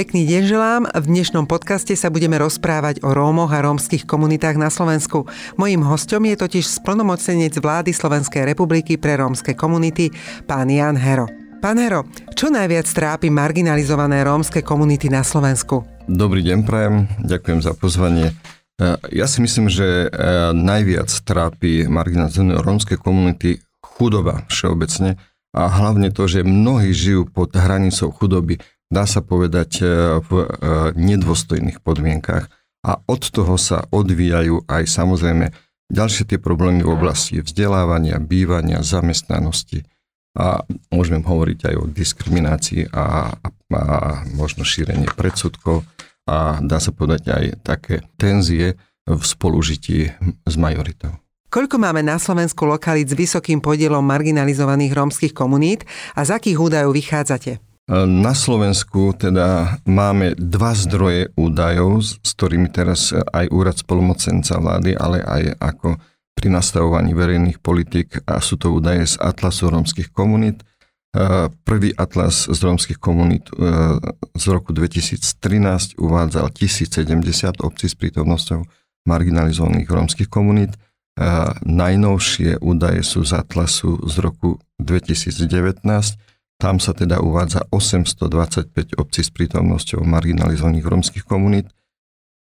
pekný deň želám. V dnešnom podcaste sa budeme rozprávať o Rómoch a rómskych komunitách na Slovensku. Mojím hosťom je totiž splnomocenec vlády Slovenskej republiky pre rómske komunity, pán Ján Hero. Pán Hero, čo najviac trápi marginalizované rómske komunity na Slovensku? Dobrý deň prajem, ďakujem za pozvanie. Ja si myslím, že najviac trápi marginalizované rómske komunity chudoba všeobecne a hlavne to, že mnohí žijú pod hranicou chudoby, dá sa povedať, v nedôstojných podmienkach a od toho sa odvíjajú aj samozrejme ďalšie tie problémy v oblasti vzdelávania, bývania, zamestnanosti. A môžeme hovoriť aj o diskriminácii a možno šírenie predsudkov a dá sa povedať aj také tenzie v spolužití s majoritou. Koľko máme na Slovensku lokalít s vysokým podielom marginalizovaných rómskych komunít a z akých údajov vychádzate? Na Slovensku teda máme dva zdroje údajov, s ktorými teraz aj úrad spolumocenca vlády, ale aj ako pri nastavovaní verejných politík a sú to údaje z Atlasu rómskych komunít. Prvý atlas z rómskych komunít z roku 2013 uvádzal 1070 obcí s prítomnosťou marginalizovaných rómskych komunít. Najnovšie údaje sú z Atlasu z roku 2019. Tam sa teda uvádza 825 obcí s prítomnosťou marginalizovaných rómskych komunít,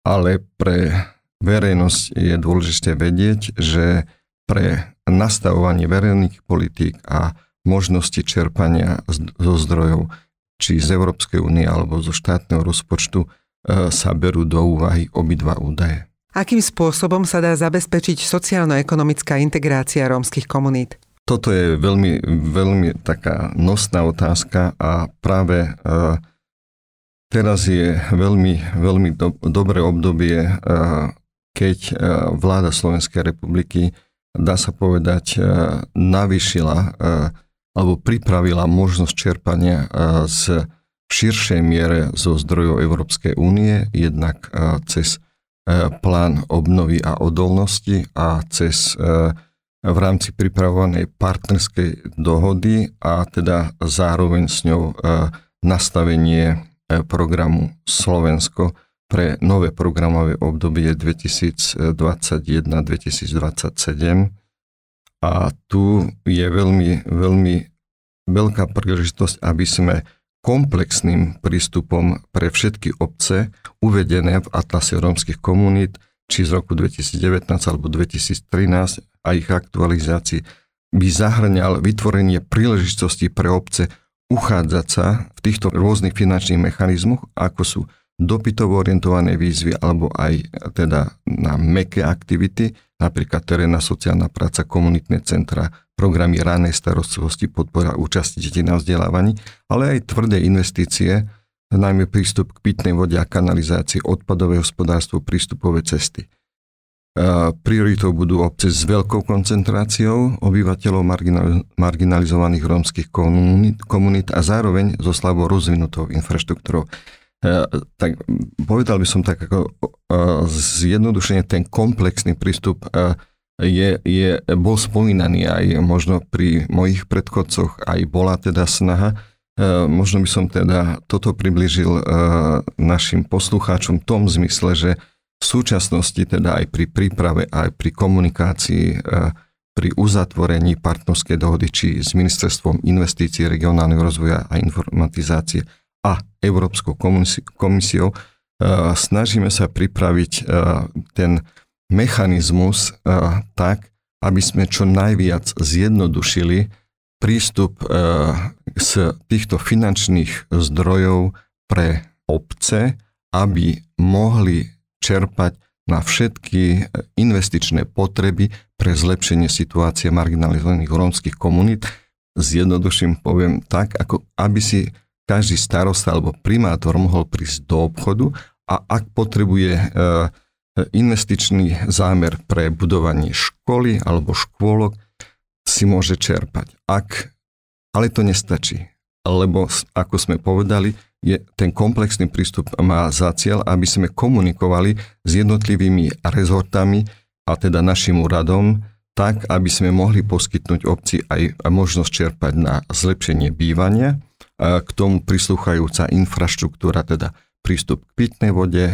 ale pre verejnosť je dôležité vedieť, že pre nastavovanie verejných politík a možnosti čerpania zo zdrojov, či z Európskej únie alebo zo štátneho rozpočtu, sa berú do úvahy obidva údaje. Akým spôsobom sa dá zabezpečiť sociálno-ekonomická integrácia rómskych komunít? Toto je veľmi, veľmi taká nosná otázka a práve teraz je veľmi dobré obdobie, keď vláda Slovenskej republiky, dá sa povedať, navýšila alebo pripravila možnosť čerpania z širšej miere zo zdrojov Európskej únie, jednak cez plán obnovy a odolnosti a cez v rámci pripravovanej partnerskej dohody a teda zároveň s ňou nastavenie programu Slovensko pre nové programové obdobie 2021-2027 a tu je veľmi veľká príležitosť, aby sme komplexným prístupom pre všetky obce uvedené v Atlase rómskych komunít, či z roku 2019 alebo 2013 a ich aktualizácii, by zahrňal vytvorenie príležitosti pre obce uchádzať sa v týchto rôznych finančných mechanizmoch, ako sú dopytovo orientované výzvy alebo aj teda na mäkké aktivity, napríklad terénna sociálna práca, komunitné centra, programy ranej starostlivosti, podpora účasti detí na vzdelávaní, ale aj tvrdé investície, najmä prístup k pitnej vode a kanalizácii, odpadové hospodárstvo, prístupové cesty. Prioritou budú obce s veľkou koncentráciou obyvateľov marginalizovaných rómskych komunít a zároveň so slabo rozvinutou infraštruktúrou. Tak povedal by som tak ako zjednodušenie, ten komplexný prístup bol spomínaný aj možno pri mojich predchodcoch, aj bola teda snaha. Možno by som teda toto priblížil našim poslucháčom v tom zmysle, že v súčasnosti teda aj pri príprave, aj pri komunikácii, pri uzatvorení partnerskej dohody či s Ministerstvom investícií, regionálneho rozvoja a informatizácie a Európskou komisiou snažíme sa pripraviť ten mechanizmus tak, aby sme čo najviac zjednodušili prístup z týchto finančných zdrojov pre obce, aby mohli čerpať na všetky investičné potreby pre zlepšenie situácie marginalizovaných rómskych komunít. Zjednoduším poviem tak, ako aby si každý starosta alebo primátor mohol prísť do obchodu a ak potrebuje investičný zámer pre budovanie školy alebo škôlok, si môže čerpať. Ale to nestačí, lebo ako sme povedali, ten komplexný prístup má za cieľ, aby sme komunikovali s jednotlivými rezortami a teda našim úradom, tak aby sme mohli poskytnúť obci aj možnosť čerpať na zlepšenie bývania, k tomu prislúchajúca infraštruktúra, teda prístup k pitnej vode,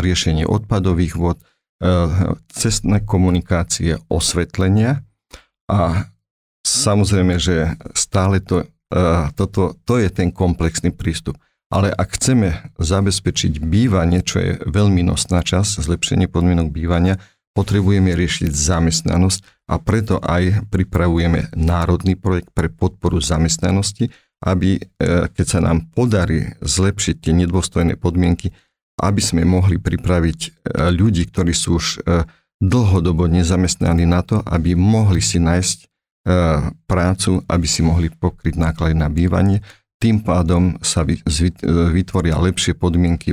riešenie odpadových vod, cestné komunikácie, osvetlenia a samozrejme, že stále to je ten komplexný prístup. Ale ak chceme zabezpečiť bývanie, čo je veľmi nosná časť, zlepšenie podmienok bývania, potrebujeme riešiť zamestnanosť a preto aj pripravujeme národný projekt pre podporu zamestnanosti, aby, keď sa nám podarí zlepšiť tie nedôstojné podmienky, aby sme mohli pripraviť ľudí, ktorí sú už dlhodobo nezamestnaní na to, aby mohli si nájsť prácu, aby si mohli pokryť náklady na bývanie. Tým pádom sa vytvoria lepšie podmienky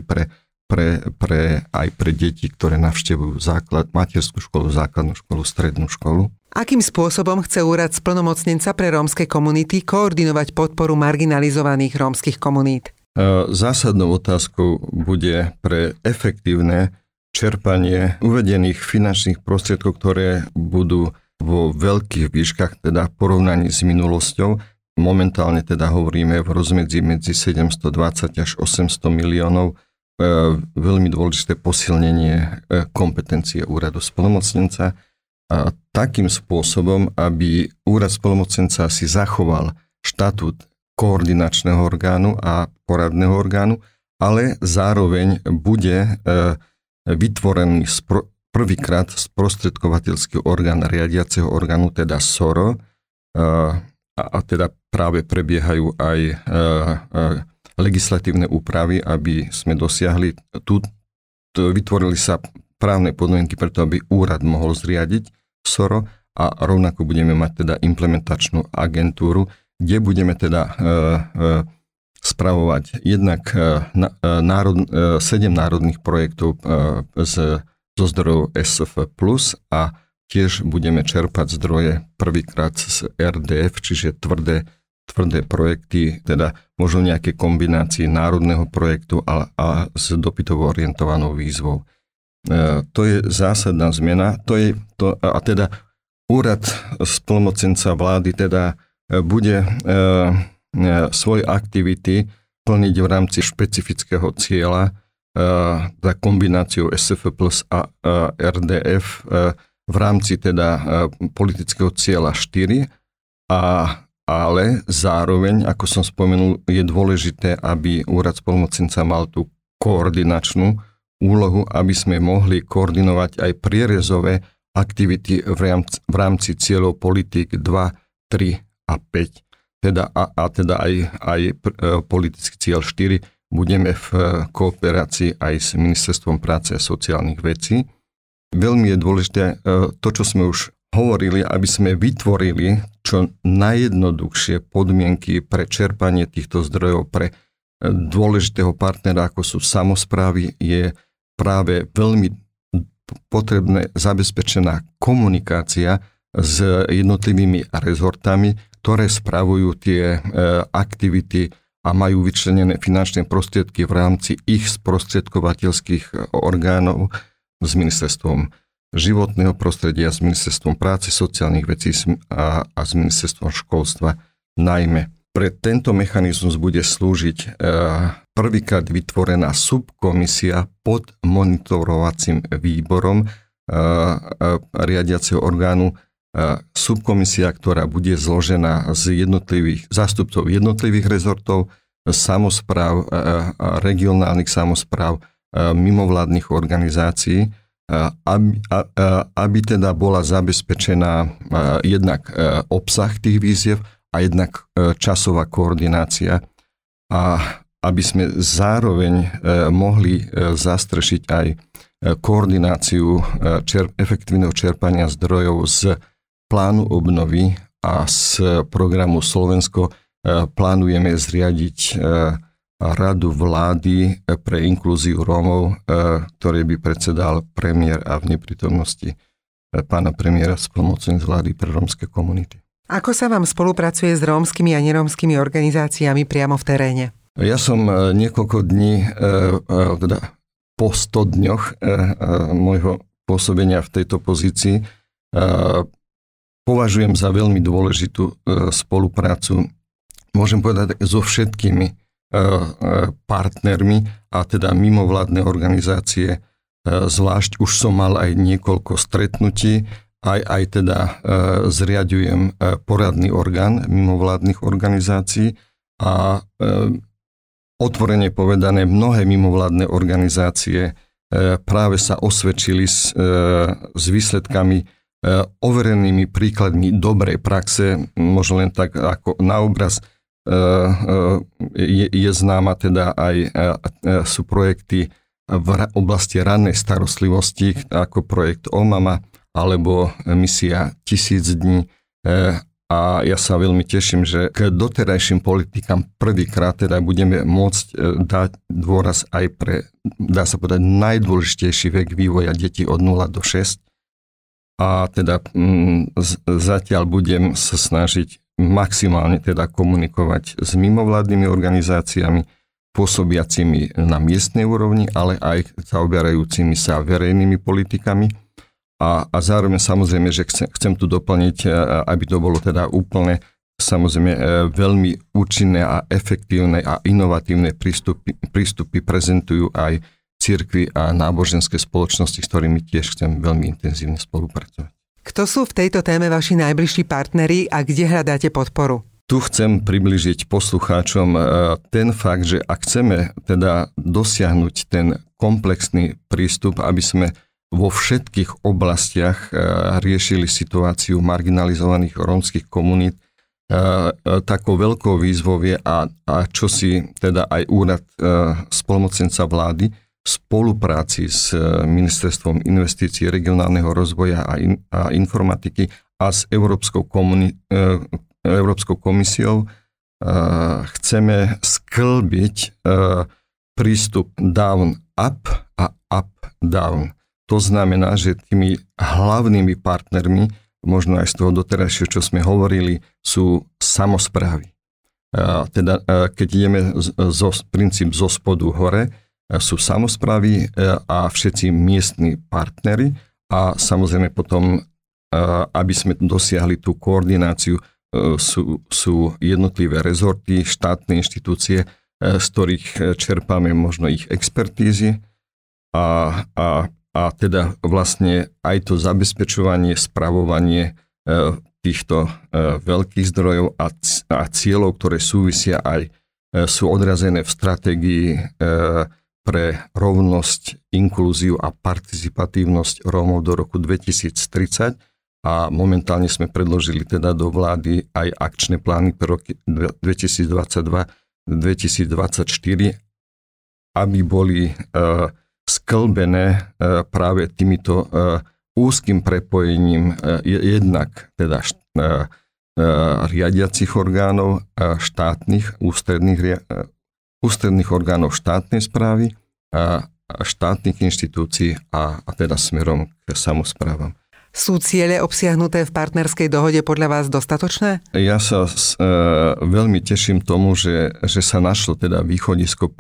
aj pre deti, ktoré navštevujú materskú školu, základnú školu, strednú školu. Akým spôsobom chce úrad splnomocnenca pre rómske komunity koordinovať podporu marginalizovaných rómskych komunít? Zásadnou otázkou bude pre efektívne čerpanie uvedených finančných prostriedkov, ktoré budú vo veľkých výškach, teda v porovnaní s minulosťou. Momentálne teda hovoríme v rozmedzi medzi 720 až 800 miliónov. Veľmi dôležité posilnenie kompetencie úradu splnomocnenca a takým spôsobom, aby úrad splnomocnenca si zachoval štatút koordinačného orgánu a poradného orgánu, ale zároveň bude vytvorený prvýkrát sprostredkovateľský orgán riadiaceho orgánu, teda SORO, a teda práve prebiehajú aj legislatívne úpravy, aby sme dosiahli, vytvorili sa právne podmienky preto, aby úrad mohol zriadiť SORO a rovnako budeme mať teda implementačnú agentúru, kde budeme teda spravovať jednak 7 národných projektov zo zdrojov SF plus a tiež budeme čerpať zdroje prvýkrát z RDF, čiže tvrdé projekty, teda možno nejaké kombinácie národného projektu a s dopytovo orientovanou výzvou. To je zásadná zmena. Teda úrad splnomocnenca vlády teda bude svoje aktivity plniť v rámci špecifického cieľa za kombináciou SF plus a RDF v rámci teda politického cieľa 4, ale zároveň, ako som spomenul, je dôležité, aby úrad splnomocnenca mal tú koordinačnú úlohu, aby sme mohli koordinovať aj prierezové aktivity v rámci cieľov politik 2, 3 a 5. Teda aj politický cieľ 4 budeme v kooperácii aj s Ministerstvom práce a sociálnych vecí. Veľmi je dôležité to, čo sme už hovorili, aby sme vytvorili čo najjednoduchšie podmienky pre čerpanie týchto zdrojov pre dôležitého partnera, ako sú samosprávy, je práve veľmi potrebné zabezpečená komunikácia s jednotlivými rezortami, ktoré spravujú tie aktivity a majú vyčlenené finančné prostriedky v rámci ich sprostredkovateľských orgánov, s Ministerstvom životného prostredia, s Ministerstvom práce, sociálnych vecí a s Ministerstvom školstva najmä. Pre tento mechanizmus bude slúžiť prvýkrát vytvorená subkomisia pod monitorovacím výborom riadiaceho orgánu. Subkomisia, ktorá bude zložená z zástupcov jednotlivých rezortov, samospráv, regionálnych samospráv, mimovládnych organizácií, aby teda bola zabezpečená jednak obsah tých výziev a jednak časová koordinácia a aby sme zároveň mohli zastrešiť aj koordináciu efektívneho čerpania zdrojov z plánu obnovy a z programu Slovensko plánujeme zriadiť Radu vlády pre inklúziu Rómov, ktoré by predsedal premiér a v neprítomnosti pána premiéra splnomocnenec vlády pre rómske komunity. Ako sa vám spolupracuje s rómskymi a nerómskymi organizáciami priamo v teréne? Ja som niekoľko dní, teda po 100 dňoch môjho pôsobenia v tejto pozícii, považujem za veľmi dôležitú spoluprácu môžem povedať, so všetkými partnermi a teda mimovládne organizácie, zvlášť už som mal aj niekoľko stretnutí, aj teda zriaďujem poradný orgán mimovládnych organizácií a otvorene povedané, mnohé mimovládne organizácie práve sa osvedčili s výsledkami, overenými príkladmi dobrej praxe. Možno len tak ako na obraz je známa teda aj sú projekty v oblasti rannej starostlivosti ako projekt OMAMA alebo misia 1000 dní. A ja sa veľmi teším, že k doterajším politikám prvýkrát teda budeme môcť dať dôraz aj pre, dá sa povedať, najdôležitejší vek vývoja detí od 0 do 6. A teda zatiaľ budem sa snažiť maximálne teda komunikovať s mimovládnymi organizáciami, pôsobiacimi na miestnej úrovni, ale aj zaoberajúcimi sa verejnými politikami. A zároveň samozrejme, že chcem tu doplniť, aby to bolo teda úplne, samozrejme, veľmi účinné a efektívne a inovatívne prístupy prezentujú aj cirkvi a náboženské spoločnosti, s ktorými tiež chcem veľmi intenzívne spolupracovať. Kto sú v tejto téme vaši najbližší partneri a kde hľadáte podporu? Tu chcem približiť poslucháčom ten fakt, že ak chceme teda dosiahnuť ten komplexný prístup, aby sme vo všetkých oblastiach riešili situáciu marginalizovaných rómskych komunít. Takou veľkou výzvou je, a čo si teda aj úrad splnomocenca vlády v spolupráci s Ministerstvom investícií, regionálneho rozvoja a informatiky a s Európskou komisiou chceme sklbiť prístup down-up a up-down. To znamená, že tými hlavnými partnermi, možno aj z toho doterajšieho, čo sme hovorili, sú samosprávy. Teda, keď ideme princíp zo spodu hore, sú samosprávy a všetci miestni partneri a samozrejme potom, aby sme dosiahli tú koordináciu, sú jednotlivé rezorty, štátne inštitúcie, z ktorých čerpáme možno ich expertízy a teda vlastne aj to zabezpečovanie, spravovanie týchto veľkých zdrojov a cieľov, ktoré súvisia aj, sú odrazené v stratégii pre rovnosť, inklúziu a participatívnosť Rómov do roku 2030 a momentálne sme predložili teda do vlády aj akčné plány pre roky 2022-2024, aby boli sklbené práve týmito úzkým prepojením jednak teda riadiacich orgánov štátnych, ústredných orgánov štátnej správy, štátnych inštitúcií a teda smerom k samosprávam. Sú ciele obsiahnuté v partnerskej dohode podľa vás dostatočné? Ja sa veľmi teším tomu, že sa našlo teda východisko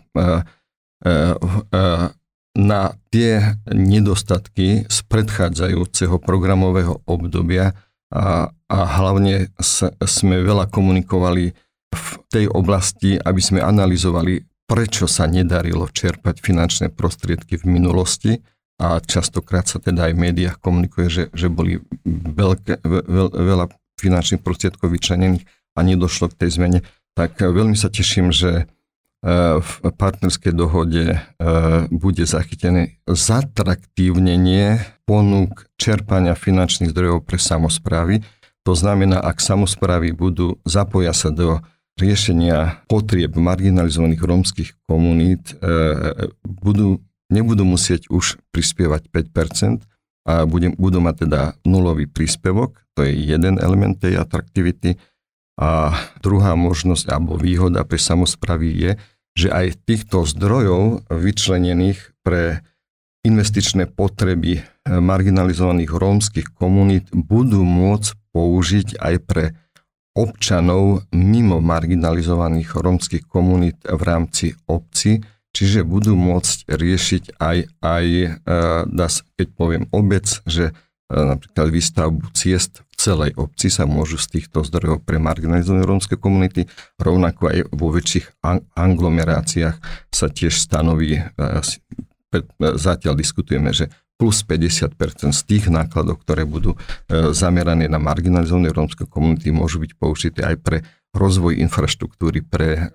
na tie nedostatky z predchádzajúceho programového obdobia a hlavne sme veľa komunikovali v tej oblasti, aby sme analyzovali, prečo sa nedarilo čerpať finančné prostriedky v minulosti a častokrát sa teda aj v médiách komunikuje, že boli veľa finančných prostriedkov vyčlenených a nedošlo k tej zmene. Tak veľmi sa teším, že v partnerskej dohode bude zachytené zatraktívnenie ponúk čerpania finančných zdrojov pre samosprávy. To znamená, ak samosprávy budú zapoja sa do riešenia potrieb marginalizovaných rómskych komunít, nebudú musieť už prispievať 5% a budú mať teda nulový príspevok, to je jeden element tej atraktivity. A druhá možnosť alebo výhoda pre samosprávy je, že aj týchto zdrojov vyčlenených pre investičné potreby marginalizovaných rómskych komunít budú môcť použiť aj pre občanov mimo marginalizovaných rómskych komunít v rámci obci, čiže budú môcť riešiť aj keď poviem obec, že napríklad výstavbu ciest v celej obci sa môžu z týchto zdrojov pre marginalizované rómske komunity, rovnako aj vo väčších anglomeráciách sa tiež stanoví, zatiaľ diskutujeme, že plus 50% z tých nákladov, ktoré budú zamerané na marginalizované rómske komunity, môžu byť použité aj pre rozvoj infraštruktúry pre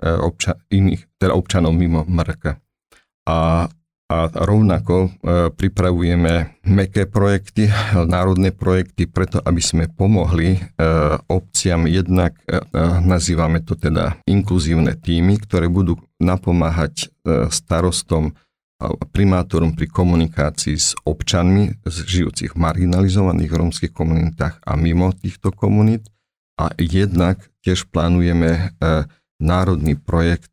občanov mimo Mrka. A rovnako pripravujeme mäkké projekty, národné projekty, preto aby sme pomohli obciam jednak, nazývame to teda inkluzívne tímy, ktoré budú napomáhať starostom a primátorom pri komunikácii s občanmi žijúcich v marginalizovaných rómskych komunitách a mimo týchto komunít. A jednak tiež plánujeme národný projekt,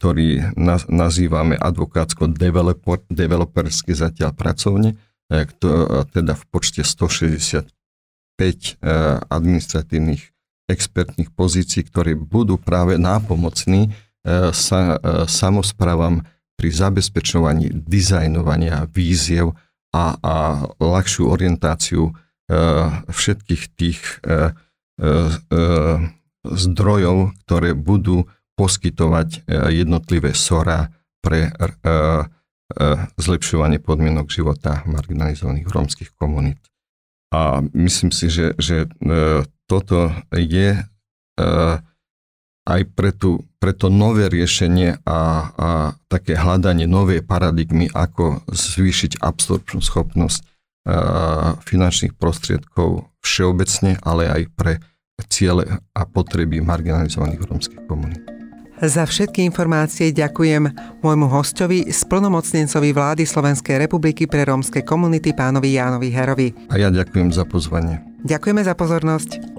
ktorý nazývame advokátsko-developerský zatiaľ pracovne, teda v počte 165 administratívnych expertných pozícií, ktoré budú práve nápomocní samosprávam pri zabezpečovaní dizajnovania víziev a ľahšiu orientáciu všetkých tých zdrojov, ktoré budú poskytovať jednotlivé SORA pre zlepšovanie podmienok života marginalizovaných rómskych komunít. A myslím si, že toto je aj preto nové riešenie a také hľadanie novej paradigmy, ako zvýšiť absorpčnú schopnosť finančných prostriedkov všeobecne, ale aj pre ciele a potreby marginalizovaných rómskych komunít. Za všetky informácie ďakujem môjmu hostovi, splnomocnencovi vlády Slovenskej republiky pre rómske komunity, pánovi Jánovi Herovi. A ja ďakujem za pozvanie. Ďakujeme za pozornosť.